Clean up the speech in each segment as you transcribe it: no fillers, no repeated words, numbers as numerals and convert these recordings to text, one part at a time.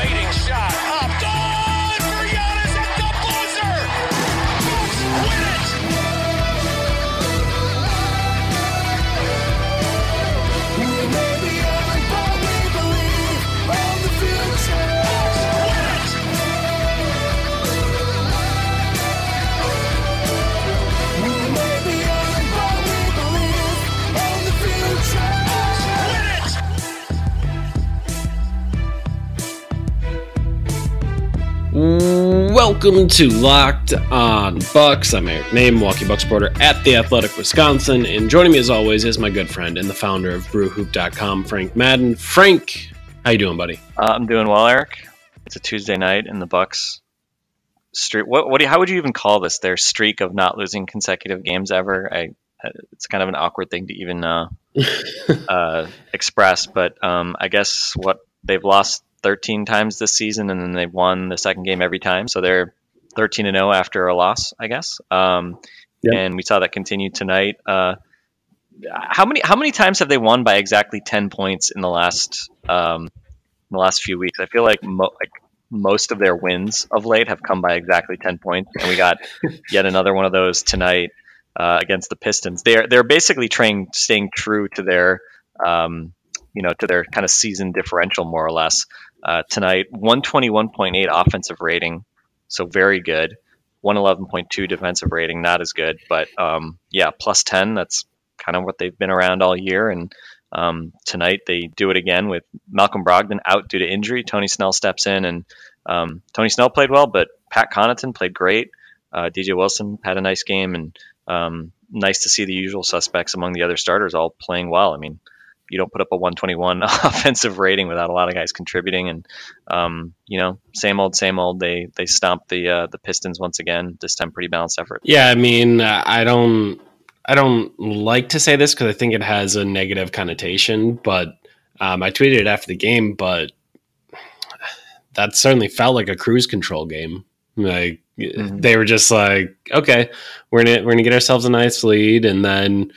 fading shot. Up, done for Giannis at the buzzer. Bucks win it. We may be every ball we believe on the future. Bucks win it. We may be every ball we believe on the future. Welcome to Locked On Bucks. I'm Eric Name, Milwaukee Bucks reporter at The Athletic, Wisconsin. And joining me as always is my good friend and the founder of Brewhoop.com, Frank Madden. Frank, how you doing, buddy? I'm doing well, Eric. It's a Tuesday night and the Bucks streak. How would you even call this? Their streak of not losing consecutive games ever. It's kind of an awkward thing to even express, but I guess what they've lost 13 times this season, and then they've won the second game every time. So they're 13-0 after a loss, I guess. And we saw that continue tonight. How many times have they won by exactly 10 points in the last few weeks? I feel like most of their wins of late have come by exactly 10 points. And we got yet another one of those tonight against the Pistons. They're basically staying true to their, to their kind of season differential, more or less. Tonight, 121.8 offensive rating, so very good. 111.2 defensive rating, not as good, but plus 10. That's kind of what they've been around all year. And tonight they do it again with Malcolm Brogdon out due to injury. Tony Snell steps in, and Tony Snell played well, but Pat Connaughton played great. DJ Wilson had a nice game, and nice to see the usual suspects among the other starters all playing well. I mean, you don't put up a 121 offensive rating without a lot of guys contributing, and same old. They stomped the Pistons once again. This time, pretty balanced effort. Yeah, I mean, I don't like to say this because I think it has a negative connotation, but I tweeted it after the game. But that certainly felt like a cruise control game. Like They were just like, okay, we're gonna get ourselves a nice lead, and then,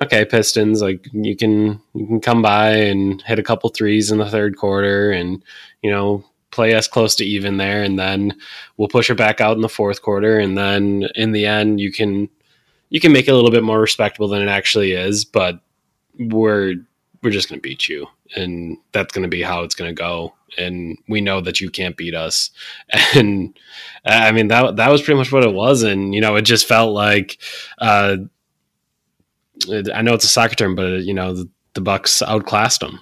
okay, Pistons, like you can come by and hit a couple threes in the third quarter and, play us close to even there. And then we'll push it back out in the fourth quarter. And then in the end, you can make it a little bit more respectable than it actually is, but we're just going to beat you. And that's going to be how it's going to go. And we know that you can't beat us. And I mean, that was pretty much what it was. And, it just felt like, I know it's a soccer term, but the Bucks outclassed them.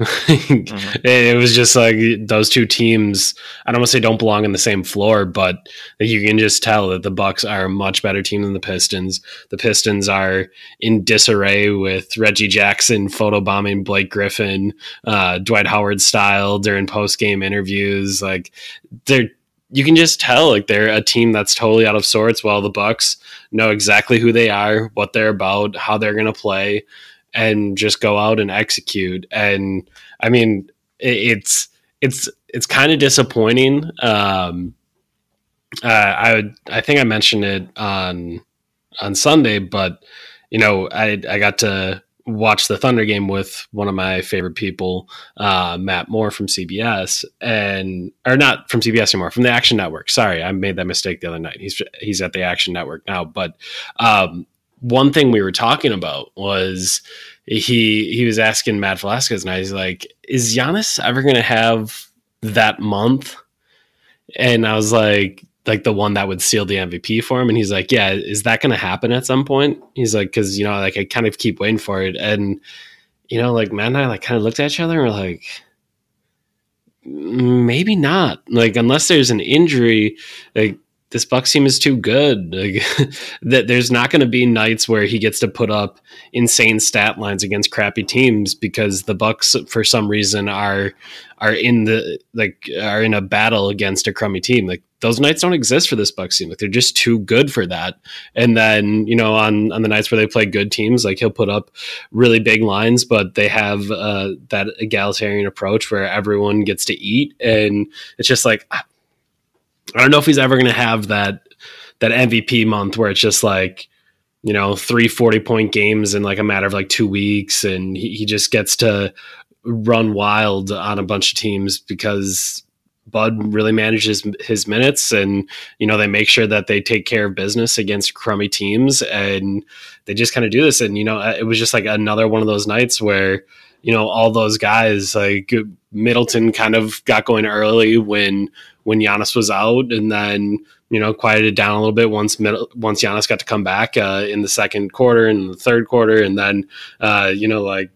It was just like those two teams. I don't want to say don't belong on the same floor, but you can just tell that the Bucks are a much better team than the Pistons. The Pistons are in disarray with Reggie Jackson photobombing Blake Griffin, Dwight Howard style during post game interviews. Like you can just tell like they're a team that's totally out of sorts, while the Bucks know exactly who they are, what they're about, how they're going to play, and just go out and execute. And I mean, it's kind of disappointing. I think I mentioned it on Sunday, but I got to watch the Thunder game with one of my favorite people, Matt Moore from CBS, or not from CBS anymore, from the Action Network. Sorry, I made that mistake the other night. He's at the Action Network now. But one thing we were talking about was he was asking Matt Velasquez, and I was like, is Giannis ever going to have that month? And I was like the one that would seal the MVP for him. And he's like, yeah, is that going to happen at some point? He's like, cause I kind of keep waiting for it. And, Matt and I kind of looked at each other and we're like, maybe not. Like, unless there's an injury, like this Bucks team is too good. Like, that there's not going to be nights where he gets to put up insane stat lines against crappy teams, because the Bucks, for some reason, are in a battle against a crummy team. Like, those nights don't exist for this Bucks team. Like, they're just too good for that. And then, you know, on the nights where they play good teams, like, he'll put up really big lines, but they have that egalitarian approach where everyone gets to eat, and it's just like, I don't know if he's ever going to have that MVP month where it's just like, you know, 3 40-point games in like a matter of like 2 weeks, and he just gets to run wild on a bunch of teams because Bud really manages his minutes, and, you know, they make sure that they take care of business against crummy teams, and they just kind of do this. And, you know, it was just like another one of those nights where, you know, all those guys, like Middleton kind of got going early when Giannis was out, and then, you know, quieted down a little bit once Giannis got to come back in the second quarter and the third quarter. And then, you know, like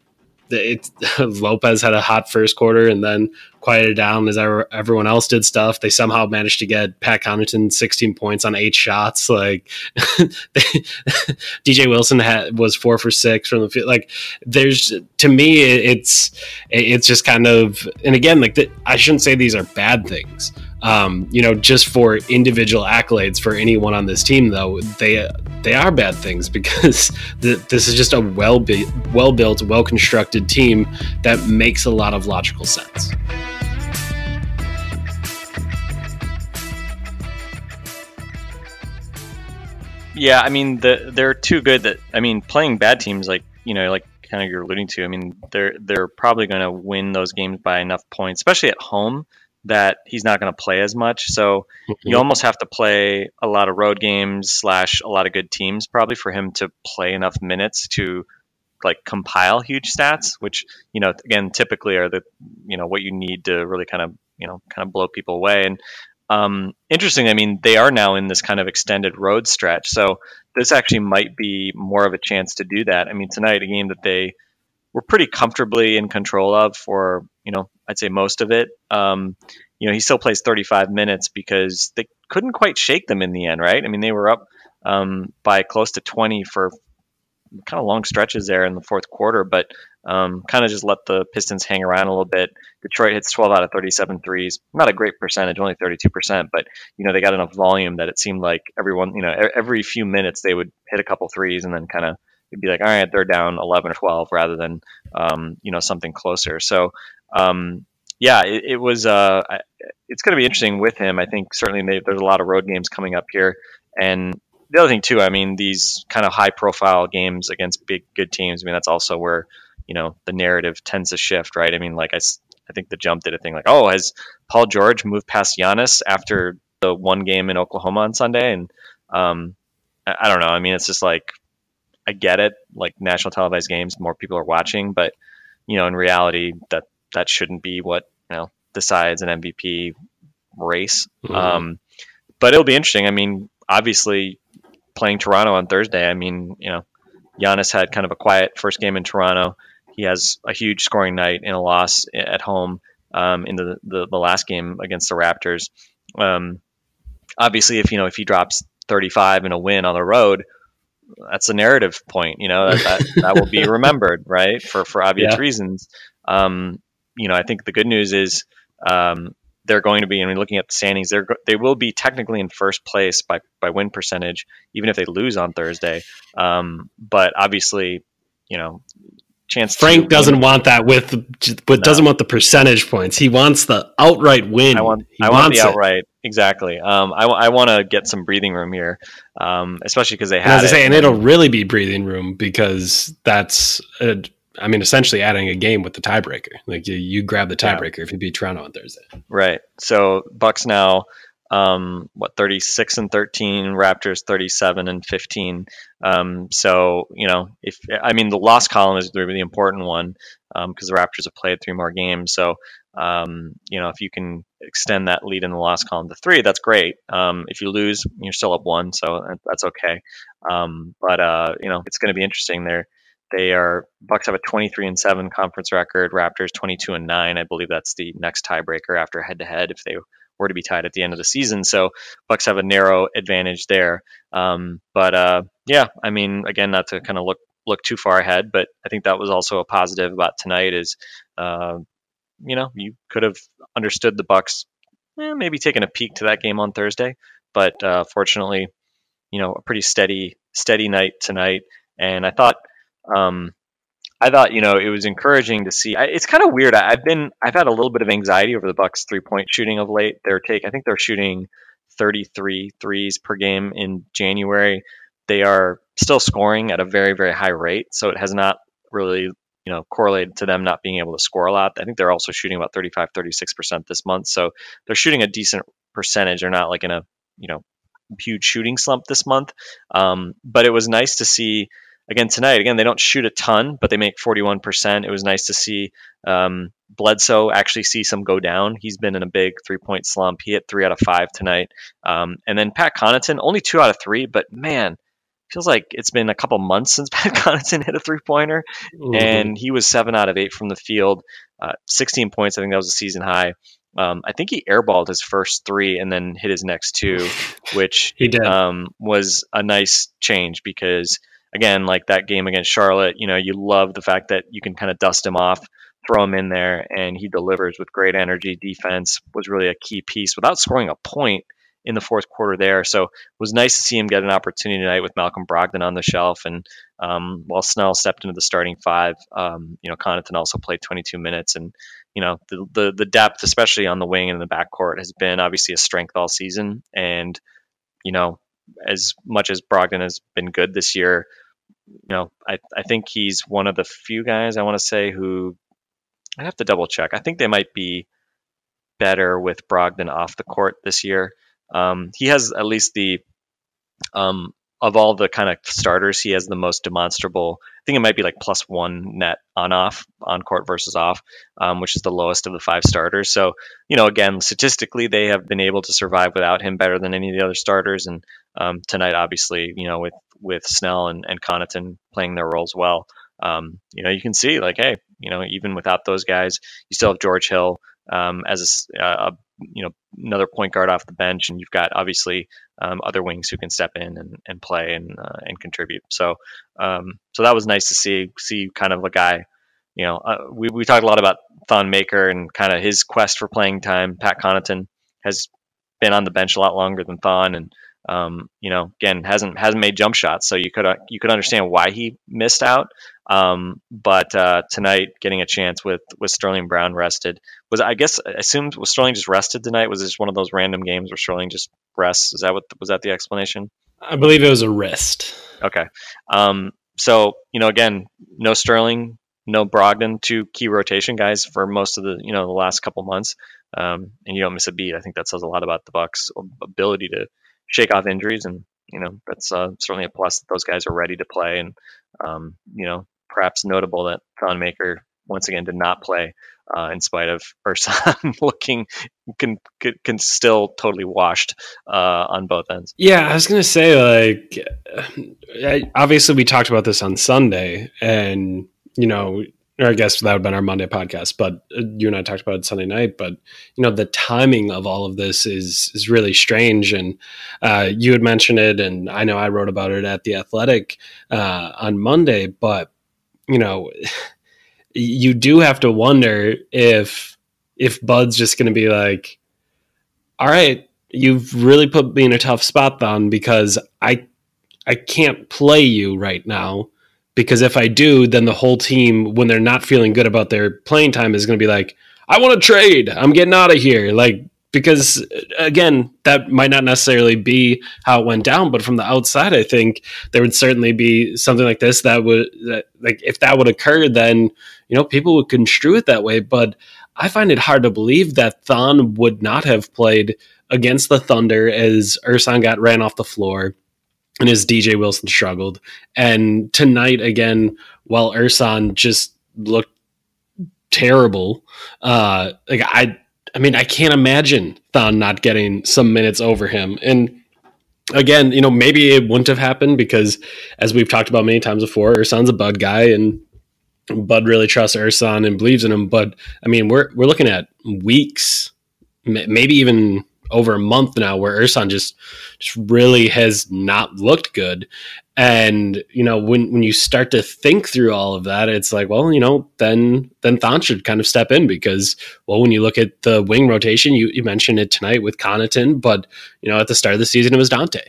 Lopez had a hot first quarter and then quieted down as everyone else did stuff. They somehow managed to get Pat Connaughton 16 points on 8 shots. Like, DJ Wilson was 4 for 6 from the field. Like, there's, to me, it's just kind of, and again, like, I shouldn't say these are bad things, you know, just for individual accolades for anyone on this team, though, they are bad things, because this is just a well-built, well-constructed team that makes a lot of logical sense. Yeah, I mean, they're too good that, I mean, playing bad teams, like, you know, like kind of you're alluding to, I mean, they're probably going to win those games by enough points, especially at home, that he's not going to play as much. So you almost have to play a lot of road games / a lot of good teams probably for him to play enough minutes to like compile huge stats, which, you know, again, typically are the, you know, what you need to really kind of blow people away. And interesting. I mean, they are now in this kind of extended road stretch, so this actually might be more of a chance to do that. I mean, tonight, a game that they were pretty comfortably in control of for, you know, I'd say most of it. You know, he still plays 35 minutes because they couldn't quite shake them in the end, right? I mean, they were up by close to 20 for kind of long stretches there in the fourth quarter, but kind of just let the Pistons hang around a little bit. Detroit hits 12 out of 37 threes. Not a great percentage, only 32%, but, you know, they got enough volume that it seemed like everyone, you know, every few minutes they would hit a couple threes, and then kind of it'd be like, all right, they're down 11 or 12 rather than, you know, something closer. So, yeah, it was. It's going to be interesting with him. I think certainly there's a lot of road games coming up here, and the other thing too. I mean, these kind of high-profile games against good teams. I mean, that's also where, you know, the narrative tends to shift, right? I mean, like I think The Jump did a thing like, oh, has Paul George moved past Giannis after the one game in Oklahoma on Sunday? And I don't know. I mean, it's just like, I get it. Like, national televised games, more people are watching, but, you know, in reality, that shouldn't be what, you know, decides an MVP race. Mm-hmm. But it'll be interesting. I mean, obviously playing Toronto on Thursday, I mean, you know, Giannis had kind of a quiet first game in Toronto. He has a huge scoring night and a loss at home in the last game against the Raptors. Obviously, if, you know, if he drops 35 in a win on the road, that's a narrative point, you know, that will be remembered, right, for obvious reasons. You know, I think the good news is they're going to be, I mean, looking at the standings, they will be technically in first place by win percentage, even if they lose on Thursday. But obviously, you know, chance. Frank doesn't want that doesn't want the percentage points. He wants the outright win. I want the outright. Exactly. I want to get some breathing room here, especially because they have. And it'll really be breathing room, because that's essentially adding a game with the tiebreaker. Like, you grab the tiebreaker if you beat Toronto on Thursday. Right. So Bucks now, 36-13, Raptors 37-15. So, you know, the loss column is the really important one, because the Raptors have played 3 more games. So, you know, if you can extend that lead in the loss column to 3, that's great. If you lose, you're still up 1, so that's okay. But you know, it's going to be interesting there. Bucks have a 23-7 conference record. Raptors 22-9. I believe that's the next tiebreaker after head to head if they were to be tied at the end of the season. So Bucks have a narrow advantage there. But I mean, again, not to kind of look too far ahead, but I think that was also a positive about tonight is, you could have understood the Bucks maybe taking a peek to that game on Thursday, but fortunately, a pretty steady night tonight. And I thought, it was encouraging to see. It's kind of weird. I've had a little bit of anxiety over the Bucks' 3-point shooting of late. I think they're shooting 33 threes per game in January. They are still scoring at a very, very high rate. So it has not really, correlated to them not being able to score a lot. I think they're also shooting about 35, 36% this month. So they're shooting a decent percentage. They're not like in a, huge shooting slump this month. But it was nice to see again tonight, they don't shoot a ton, but they make 41%. It was nice to see Bledsoe actually see some go down. He's been in a big 3-point slump. He hit 3 out of 5 tonight. And then Pat Connaughton, only 2 out of 3, but man, feels like it's been a couple months since Pat Connaughton hit a 3-pointer. Ooh. And he was 7 out of 8 from the field, 16 points. I think that was a season high. I think he airballed his first 3 and then hit his next 2, which he did. Was a nice change because, again, like that game against Charlotte, you love the fact that you can kind of dust him off, throw him in there, and he delivers with great energy. Defense was really a key piece without scoring a point in the fourth quarter there. So it was nice to see him get an opportunity tonight with Malcolm Brogdon on the shelf. And while Snell stepped into the starting 5, Connaughton also played 22 minutes. And, the depth, especially on the wing and in the backcourt, has been obviously a strength all season. And, as much as Brogdon has been good this year, I think he's one of the few guys I want to say who I have to double check. I think they might be better with Brogdon off the court this year. He has at least the, of all the kind of starters, he has the most demonstrable. I think it might be like +1 net on court versus off, which is the lowest of the 5 starters. So, again, statistically, they have been able to survive without him better than any of the other starters. And tonight, obviously, with Snell and Connaughton playing their roles well, you can see like, hey, even without those guys, you still have George Hill as a another point guard off the bench, and you've got obviously other wings who can step in and play and contribute. So so that was nice to see kind of a guy. We talked a lot about Thon Maker and kind of his quest for playing time. Pat Connaughton has been on the bench a lot longer than Thon, and again hasn't made jump shots, so you could understand why he missed out. But tonight, getting a chance with Sterling Brown rested was Sterling just rested tonight? Was it just one of those random games where Sterling just rests? Is that was that the explanation? I believe it was a rest. Okay. So, again, no Sterling, no Brogdon, 2 key rotation guys for most of the, the last couple months. And you don't miss a beat. I think that says a lot about the Bucks' ability to shake off injuries. And, that's certainly a plus that those guys are ready to play. And, perhaps notable that Thon Maker once again did not play in spite of Ersan looking can still totally washed on both ends. Yeah, I was going to say, obviously we talked about this on Sunday and, or I guess that would have been our Monday podcast, but you and I talked about it Sunday night, but the timing of all of this is really strange. And you had mentioned it, and I know I wrote about it at The Athletic on Monday, but you do have to wonder if Bud's just going to be like, all right, you've really put me in a tough spot, Thon, because I can't play you right now. Because if I do, then the whole team, when they're not feeling good about their playing time, is going to be like, I want to trade. I'm getting out of here. Like, because, again, that might not necessarily be how it went down. But from the outside, I think there would certainly be something like this that if that would occur, then, people would construe it that way. But I find it hard to believe that Thon would not have played against the Thunder as Ersan got ran off the floor. And as DJ Wilson struggled. And tonight, again, while Ersan just looked terrible, I can't imagine Thon not getting some minutes over him. And again, maybe it wouldn't have happened because, as we've talked about many times before, Ersan's a Bud guy, and Bud really trusts Ersan and believes in him. But, we're looking at weeks maybe even over a month now, where Ersan just really has not looked good. And, you know, when you start to think through all of that, it's like, well, you know, then Thon should kind of step in because, well, when you look at the wing rotation, you mentioned it tonight with Connaughton, but, you know, at the start of the season, it was Dante.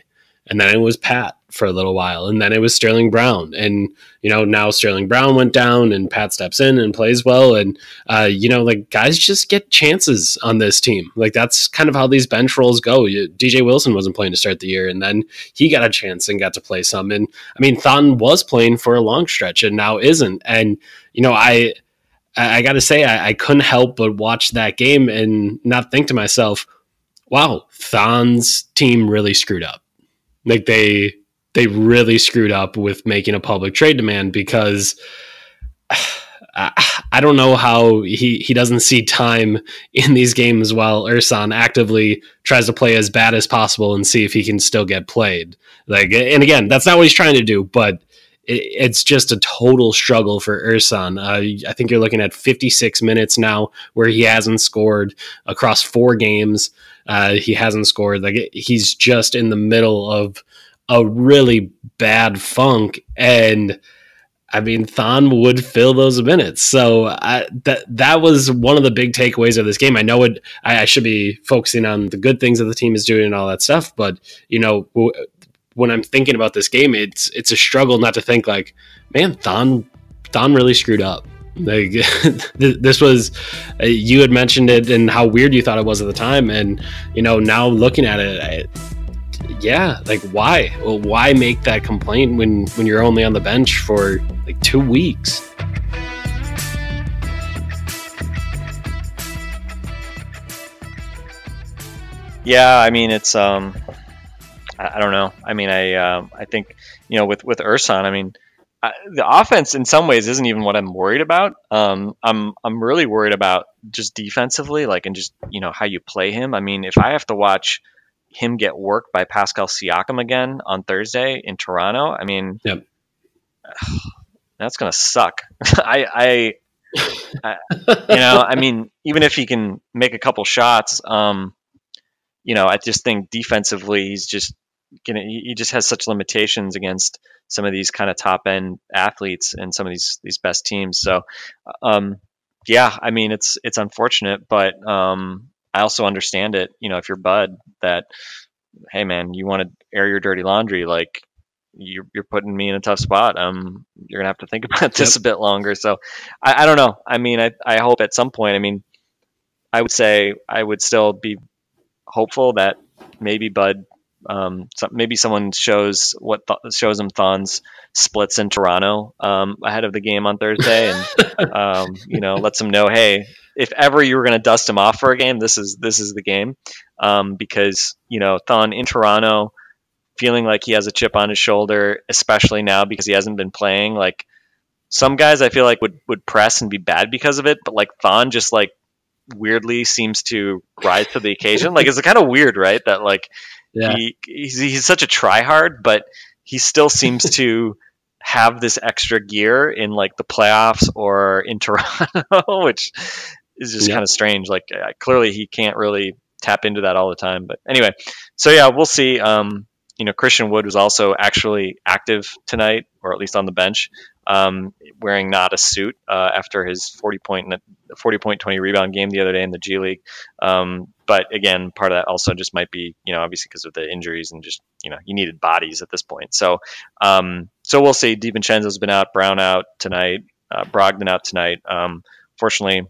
And then it was Pat for a little while. And then it was Sterling Brown. And, you know, now Sterling Brown went down and Pat steps in and plays well. And, you know, like, guys just get chances on this team. Like, that's kind of how these bench roles go. DJ Wilson wasn't playing to start the year. And then he got a chance and got to play some. And, I mean, Thon was playing for a long stretch and now isn't. And, you know, I got to say, I couldn't help but watch that game and not think to myself, wow, Thon's team really screwed up. Like they really screwed up with making a public trade demand because I don't know how he doesn't see time in these games while Ersan actively tries to play as bad as possible and see if he can still get played. Like, and again, that's not what he's trying to do, but it's just a total struggle for Ersan. I think you're looking at 56 minutes now where he hasn't scored across 4 games. He hasn't scored. Like, he's just in the middle of a really bad funk. And I mean, Thon would fill those minutes. So that was one of the big takeaways of this game. I know I should be focusing on the good things that the team is doing and all that stuff, but you know, when I'm thinking about this game, it's a struggle not to think like, man, Thon really screwed up. Like this was, you had mentioned it and how weird you thought it was at the time. And, you know, now looking at it, yeah. Like why? Well, why make that complaint when you're only on the bench for like 2 weeks? Yeah. I mean, it's, I don't know. I mean, I think, you know, with Ersan, I mean, the offense in some ways isn't even what I'm worried about. I'm really worried about just defensively, like, and just, you know, how you play him. I mean, if I have to watch him get worked by Pascal Siakam again on Thursday in Toronto, I mean, yep. That's going to suck. I you know, I mean, even if he can make a couple shots, you know, I just think defensively, he's just going to, he just has such limitations against some of these kind of top end athletes and some of these best teams. So, yeah, I mean, it's unfortunate, but, I also understand it, you know, if you're Bud that, hey man, you want to air your dirty laundry, like you're putting me in a tough spot. You're gonna have to think about this a bit longer. So I don't know. I mean, I hope at some point, I mean, I would say I would still be hopeful that maybe Bud, maybe someone shows shows him Thon's splits in Toronto ahead of the game on Thursday, and you know, lets him know, hey, if ever you were going to dust him off for a game, this is the game, because you know Thon in Toronto, feeling like he has a chip on his shoulder, especially now because he hasn't been playing. Like some guys, I feel like would press and be bad because of it, but like Thon just like weirdly seems to rise to the occasion. Like it's kind of weird, right? That like. Yeah. He's such a tryhard, but he still seems to have this extra gear in like the playoffs or in Toronto, which is just kind of strange. Like clearly he can't really tap into that all the time. But anyway, so yeah, we'll see. You know, Christian Wood was also actually active tonight, or at least on the bench, wearing not a suit after his 40 point 20 rebound game the other day in the G League. But again, part of that also just might be, you know, obviously because of the injuries and just, you know, you needed bodies at this point. So, so we'll see. DiVincenzo's been out, Brown out tonight, Brogdon out tonight. Fortunately,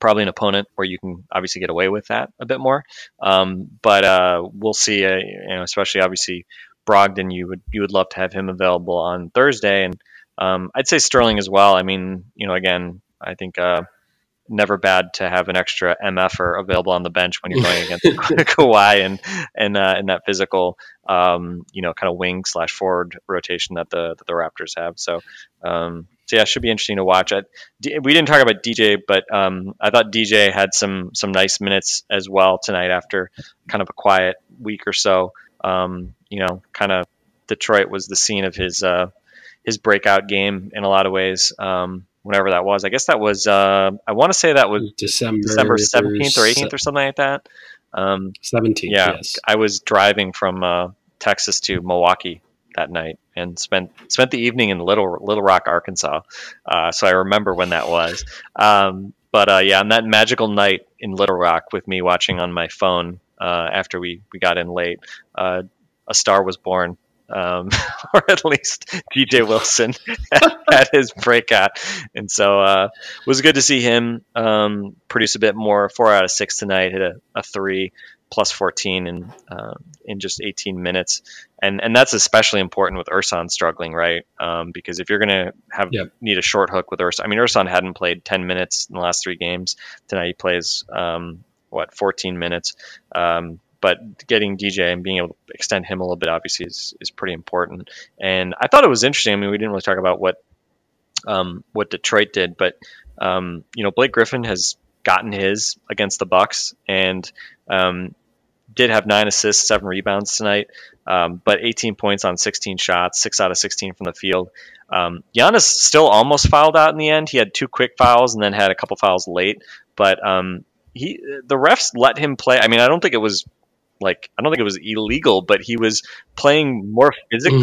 probably an opponent where you can obviously get away with that a bit more. But we'll see. You know, especially obviously Brogdon, you would love to have him available on Thursday, and I'd say Sterling as well. I mean, you know, again, I think. Never bad to have an extra MFer available on the bench when you're playing against Kawhi and that physical, you know, kind of wing / forward rotation that the Raptors have. So, so yeah, it should be interesting to watch. We didn't talk about DJ, but I thought DJ had some nice minutes as well tonight after kind of a quiet week or so. You know, kind of Detroit was the scene of his breakout game in a lot of ways. whenever that was. I guess that was, I want to say that was December 17th or 18th or something like that. 17th, yeah, yes. I was driving from Texas to Milwaukee that night and spent the evening in Little Rock, Arkansas. So I remember when that was. But on that magical night in Little Rock with me watching on my phone after we got in late, a star was born. Or at least DJ Wilson had his breakout. And so it was good to see him produce a bit more. 4 out of 6 tonight, hit a 3 plus 14 in just 18 minutes. And that's especially important with Ersan struggling, right? Because if you're going to need a short hook with Ersan, I mean, Ersan hadn't played 10 minutes in the last 3 games. Tonight he plays, 14 minutes. But getting DJ and being able to extend him a little bit, obviously, is pretty important. And I thought it was interesting. I mean, we didn't really talk about what Detroit did, but Blake Griffin has gotten his against the Bucks and did have 9 assists, 7 rebounds tonight, but 18 points on 16 shots, 6 out of 16 from the field. Giannis still almost fouled out in the end. He had 2 quick fouls and then had a couple fouls late, but the refs let him play. I mean, I don't think it was illegal, but he was playing more physically.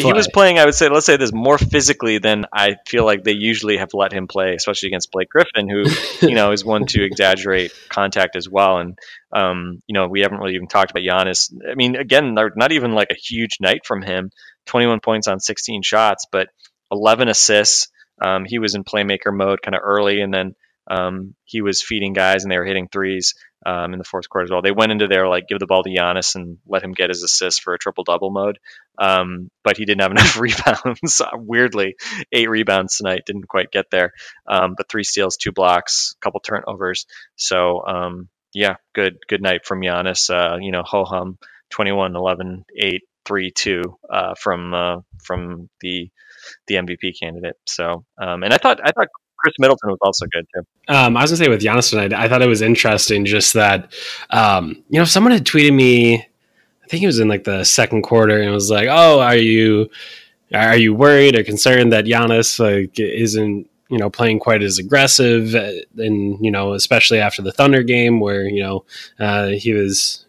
He was playing, I would say, let's say this, more physically than I feel like they usually have let him play, especially against Blake Griffin, who, is one to exaggerate contact as well. And, we haven't really even talked about Giannis. I mean, again, not even like a huge night from him, 21 points on 16 shots, but 11 assists. He was in playmaker mode kind of early, and then he was feeding guys and they were hitting threes in the fourth quarter as well. They went into their give the ball to Giannis and let him get his assist for a triple-double mode. But he didn't have enough rebounds. Weirdly, 8 rebounds tonight, didn't quite get there. But 3 steals, 2 blocks, a couple turnovers. So, good night from Giannis. Ho-hum, 21, 11, 8, 3, 2 from the MVP candidate. So, and I thought Khris Middleton was also good too. I was gonna say with Giannis tonight, I thought it was interesting just that, someone had tweeted me, I think it was in the second quarter, and it was like, "Oh, are you worried or concerned that Giannis isn't playing quite as aggressive?" And especially after the Thunder game where he was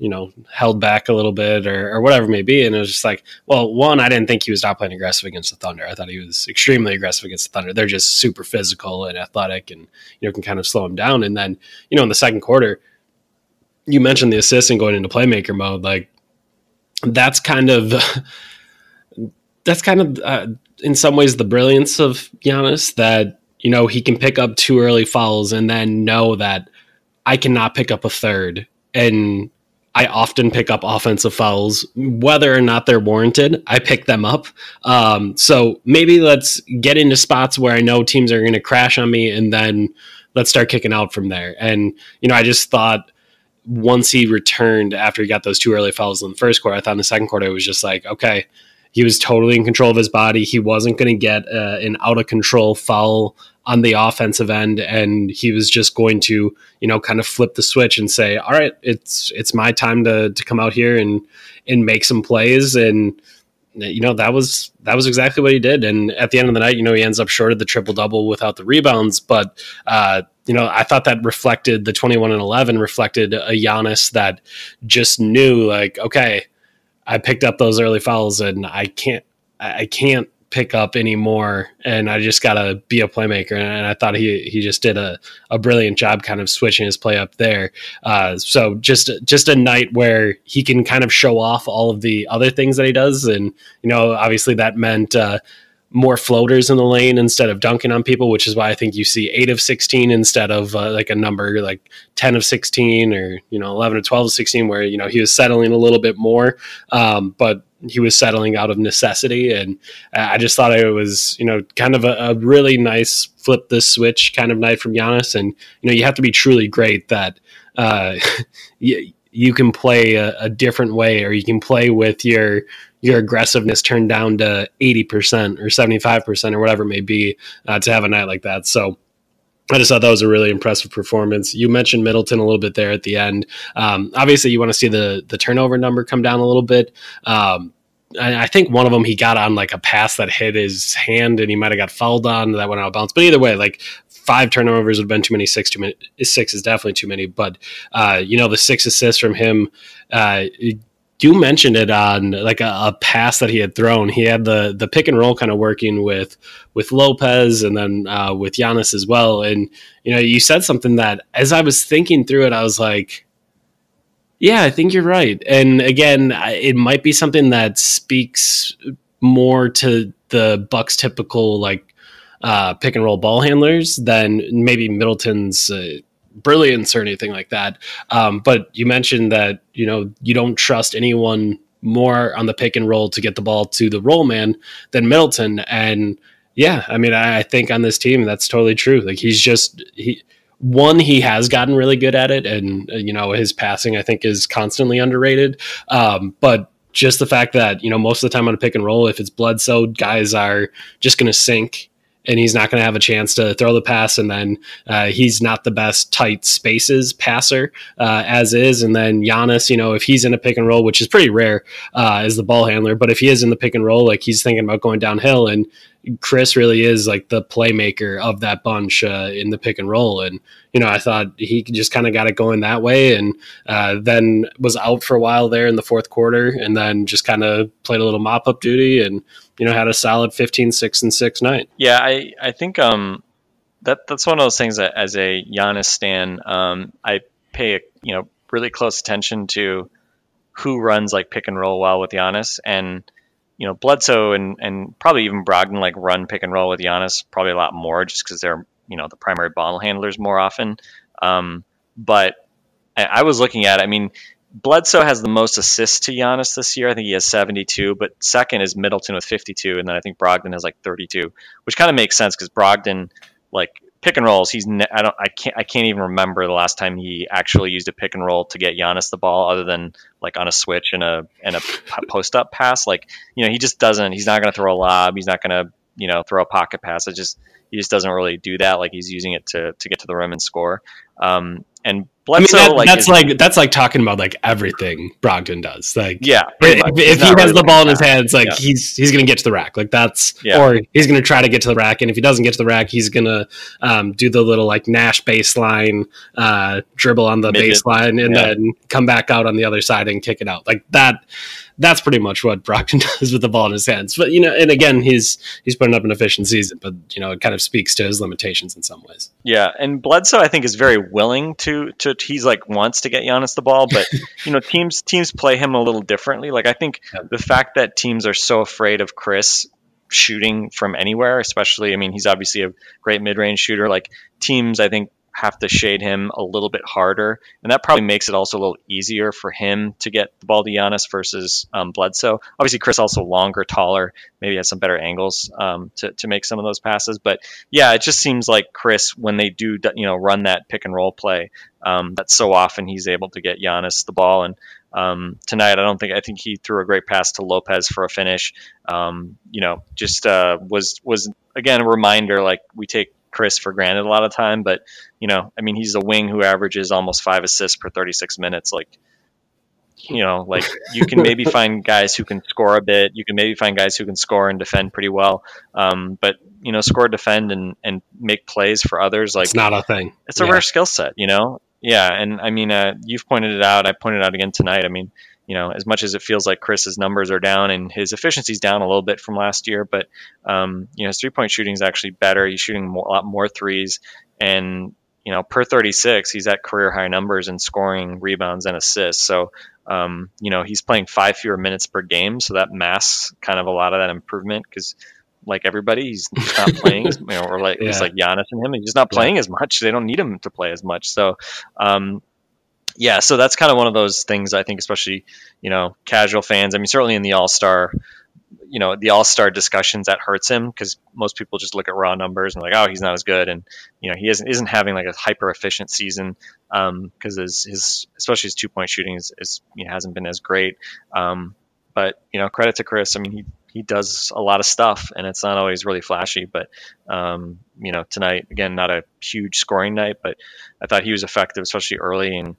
held back a little bit or whatever it may be. And it was just like, well, one, I didn't think he was not playing aggressive against the Thunder. I thought he was extremely aggressive against the Thunder. They're just super physical and athletic, and can kind of slow him down. And then in the second quarter, you mentioned the assist and going into playmaker mode. That's kind of in some ways the brilliance of Giannis, that he can pick up 2 early fouls and then know that I cannot pick up a 3rd. And I often pick up offensive fouls, whether or not they're warranted. I pick them up. So maybe let's get into spots where I know teams are going to crash on me, and then let's start kicking out from there. And, I just thought once he returned after he got those 2 early fouls in the first quarter, I thought in the second quarter it was just like, okay, he was totally in control of his body. He wasn't going to get an out-of-control foul on the offensive end, and he was just going to, kind of flip the switch and say, all right, it's my time to come out here and make some plays. And, that was exactly what he did. And at the end of the night, he ends up short of the triple-double without the rebounds. But, I thought that reflected the 21 and 11 reflected a Giannis that just knew, okay, I picked up those early fouls and I can't pick up any more, and I just gotta be a playmaker. And I thought he just did a brilliant job kind of switching his play up there. So just a night where he can kind of show off all of the other things that he does. And, obviously that meant, more floaters in the lane instead of dunking on people, which is why I think you see 8 of 16 instead of a number 10 of 16 or 11 or 12 of 16, where he was settling a little bit more, but he was settling out of necessity. And I just thought it was kind of a really nice flip the switch kind of night from Giannis. And you have to be truly great that you can play a different way, or you can play with your aggressiveness turned down to 80% or 75% or whatever it may be to have a night like that. So I just thought that was a really impressive performance. You mentioned Middleton a little bit there at the end. Obviously you want to see the turnover number come down a little bit. I think one of them he got on like a pass that hit his hand and he might have got fouled on that went out of bounds. But either way, like 5 turnovers would have been too many. Six is definitely too many. But, the 6 assists from him, you mentioned it on like a pass that he had thrown. He had the pick and roll kind of working with Lopez and then with Giannis as well. And, you said something that as I was thinking through it, I was like, yeah, I think you're right. And again, it might be something that speaks more to the Bucks' typical like pick and roll ball handlers than maybe Middleton's brilliance or anything like that. But you mentioned that you don't trust anyone more on the pick and roll to get the ball to the roll man than Middleton. And yeah, I mean, I think on this team that's totally true. Like he has gotten really good at it, and his passing I think is constantly underrated. But just the fact that most of the time on a pick and roll, if it's Bledsoe, guys are just going to sink, and he's not going to have a chance to throw the pass. And then he's not the best tight spaces passer as is. And then Giannis, if he's in a pick and roll, which is pretty rare as the ball handler, but if he is in the pick and roll, like he's thinking about going downhill. And Khris really is like the playmaker of that bunch in the pick and roll. And, I thought he just kind of got it going that way, and then was out for a while there in the fourth quarter, and then just kind of played a little mop up duty and, had a solid 15, 6 and 6 night. Yeah. I think that's one of those things that as a Giannis stan, I pay, really close attention to who runs like pick and roll well with Giannis. And, Bledsoe and probably even Brogdon like run pick and roll with Giannis probably a lot more just because they're the primary ball handlers more often. But I was looking at it. I mean, Bledsoe has the most assists to Giannis this year. I think he has 72, but second is Middleton with 52, and then I think Brogdon has like 32, which kind of makes sense because Brogdon like pick and rolls. I can't even remember the last time he actually used a pick and roll to get Giannis the ball, other than like on a switch and a post up pass. Like he just doesn't. He's not going to throw a lob. He's not going to throw a pocket pass. He just doesn't really do that. Like he's using it to get to the rim and score. And Bledsoe, that's like talking about like everything Brogdon does. Like yeah, if he has the ball in his hand, it's like he's gonna get to the rack. Like or he's gonna try to get to the rack. And if he doesn't get to the rack, he's gonna do the little like Nash baseline dribble on the baseline and then come back out on the other side and kick it out. Like that. That's pretty much what Brogdon does with the ball in his hands. But and again, he's putting up an efficient season. But it kind of speaks to his limitations in some ways. Yeah, and Bledsoe I think is very willing to he's like wants to get Giannis the ball, but teams play him a little differently. Like I think the fact that teams are so afraid of Khris shooting from anywhere, especially, I mean, he's obviously a great mid-range shooter. Like teams, I think, have to shade him a little bit harder, and that probably makes it also a little easier for him to get the ball to Giannis versus Bledsoe. Obviously, Khris also longer, taller, maybe has some better angles to make some of those passes. But yeah, it just seems like Khris, when they do run that pick and roll play, that so often he's able to get Giannis the ball. And tonight, I think he threw a great pass to Lopez for a finish. Was again a reminder like we take Khris for granted a lot of time, but I mean, he's a wing who averages almost 5 assists per 36 minutes. Like, you can maybe find guys who can score a bit. You can maybe find guys who can score and defend pretty well. But score, defend, and make plays for others. Like, it's not a thing. It's a rare skill set. Yeah, and I mean, you've pointed it out. I pointed it out again tonight. I mean, as much as it feels like Chris's numbers are down and his efficiency's down a little bit from last year, but his 3-point shooting is actually better. He's shooting a lot more threes, and per 36, he's at career high numbers in scoring, rebounds, and assists. So he's playing 5 fewer minutes per game, so that masks kind of a lot of that improvement because, like everybody, he's not playing as or like it's like Giannis and him, he's just not playing as much. They don't need him to play as much. So so that's kind of one of those things, I think, especially, casual fans. I mean, certainly in the All-Star, the All-Star discussions, that hurts him because most people just look at raw numbers and like, oh, he's not as good. And, he isn't having like a hyper-efficient season because especially his 2-point shooting hasn't been as great. But, credit to Khris. I mean, he does a lot of stuff, and it's not always really flashy, but, tonight, again, not a huge scoring night, but I thought he was effective, especially early. And,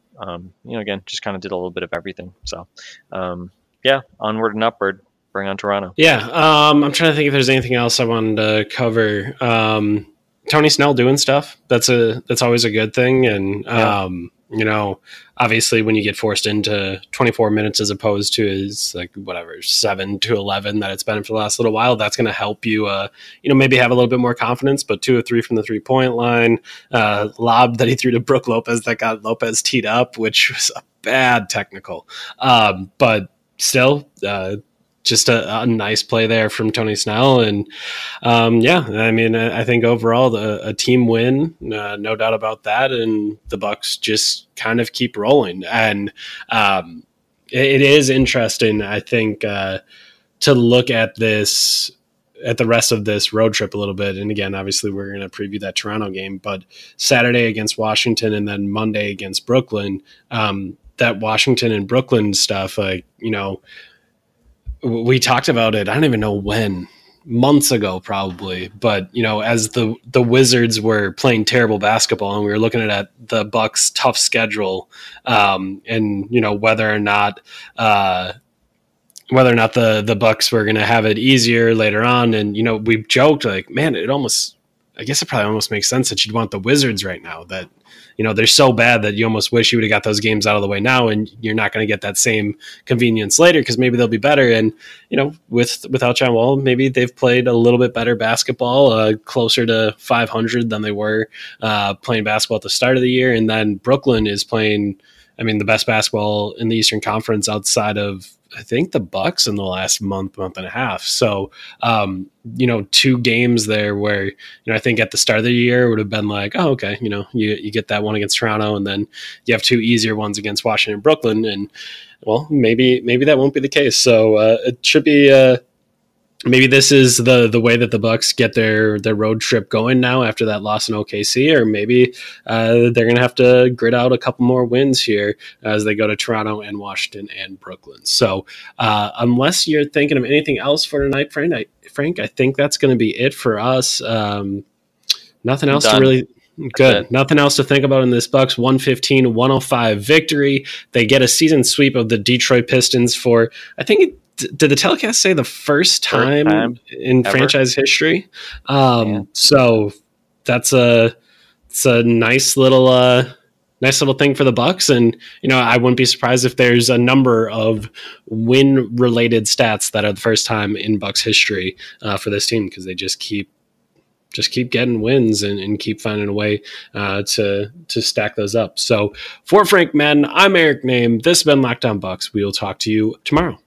again, just kind of did a little bit of everything. So, onward and upward. bring on Toronto. Yeah, I'm trying to think if there's anything else I wanted to cover. Tony Snell doing stuff, that's always a good thing. And, you know, obviously when you get forced into 24 minutes as opposed to his, like, whatever, 7 to 11 that it's been for the last little while, that's going to help you, you know, maybe have a little bit more confidence. But 2 of 3 from the 3-point line, lob that he threw to Brook Lopez that got Lopez teed up, which was a bad technical. But still, just a nice play there from Tony Snell. And yeah, I mean, I think overall a team win, no doubt about that. And the Bucks just kind of keep rolling. And it is interesting, I think, to look at this, at the rest of this road trip a little bit. And again, obviously we're going to preview that Toronto game, but Saturday against Washington and then Monday against Brooklyn, that Washington and Brooklyn stuff, like, you know, we talked about it, I don't even know when, months ago probably, but, you know, as the Wizards were playing terrible basketball and we were looking at the Bucks' tough schedule, and, you know, whether or not the Bucks were going to have it easier later on. And, you know, we joked like, man, it probably almost makes sense that you'd want the Wizards right now, that, you know, they're so bad that you almost wish you would have got those games out of the way now, and you're not going to get that same convenience later because maybe they'll be better. And, you know, without John Wall, maybe they've played a little bit better basketball, closer to 500 than they were playing basketball at the start of the year. And then Brooklyn is playing, I mean, the best basketball in the Eastern Conference outside of, I think, the Bucks in the last month and a half. So, you know, 2 games there where, you know, I think at the start of the year would have been like, oh, okay, you know, you get that one against Toronto and then you have 2 easier ones against Washington and Brooklyn. And, well, maybe that won't be the case. So it should be, maybe this is the way that the Bucks get their road trip going now after that loss in OKC, or maybe they're going to have to grit out a couple more wins here as they go to Toronto and Washington and Brooklyn. So unless you're thinking of anything else for tonight, Frank, I think that's going to be it for us. Nothing else to really... Good. Nothing else to think about in this Bucks 115-105 victory. They get a season sweep of the Detroit Pistons for, I think, did the telecast say the first time in ever franchise history? Yeah. So that's it's a nice little thing for the Bucks. And, you know, I wouldn't be surprised if there's a number of win related stats that are the first time in Bucks history for this team, because they just keep getting wins and keep finding a way to stack those up. So for Frank Madden, I'm Eric Name. This has been Locked On Bucks. We will talk to you tomorrow.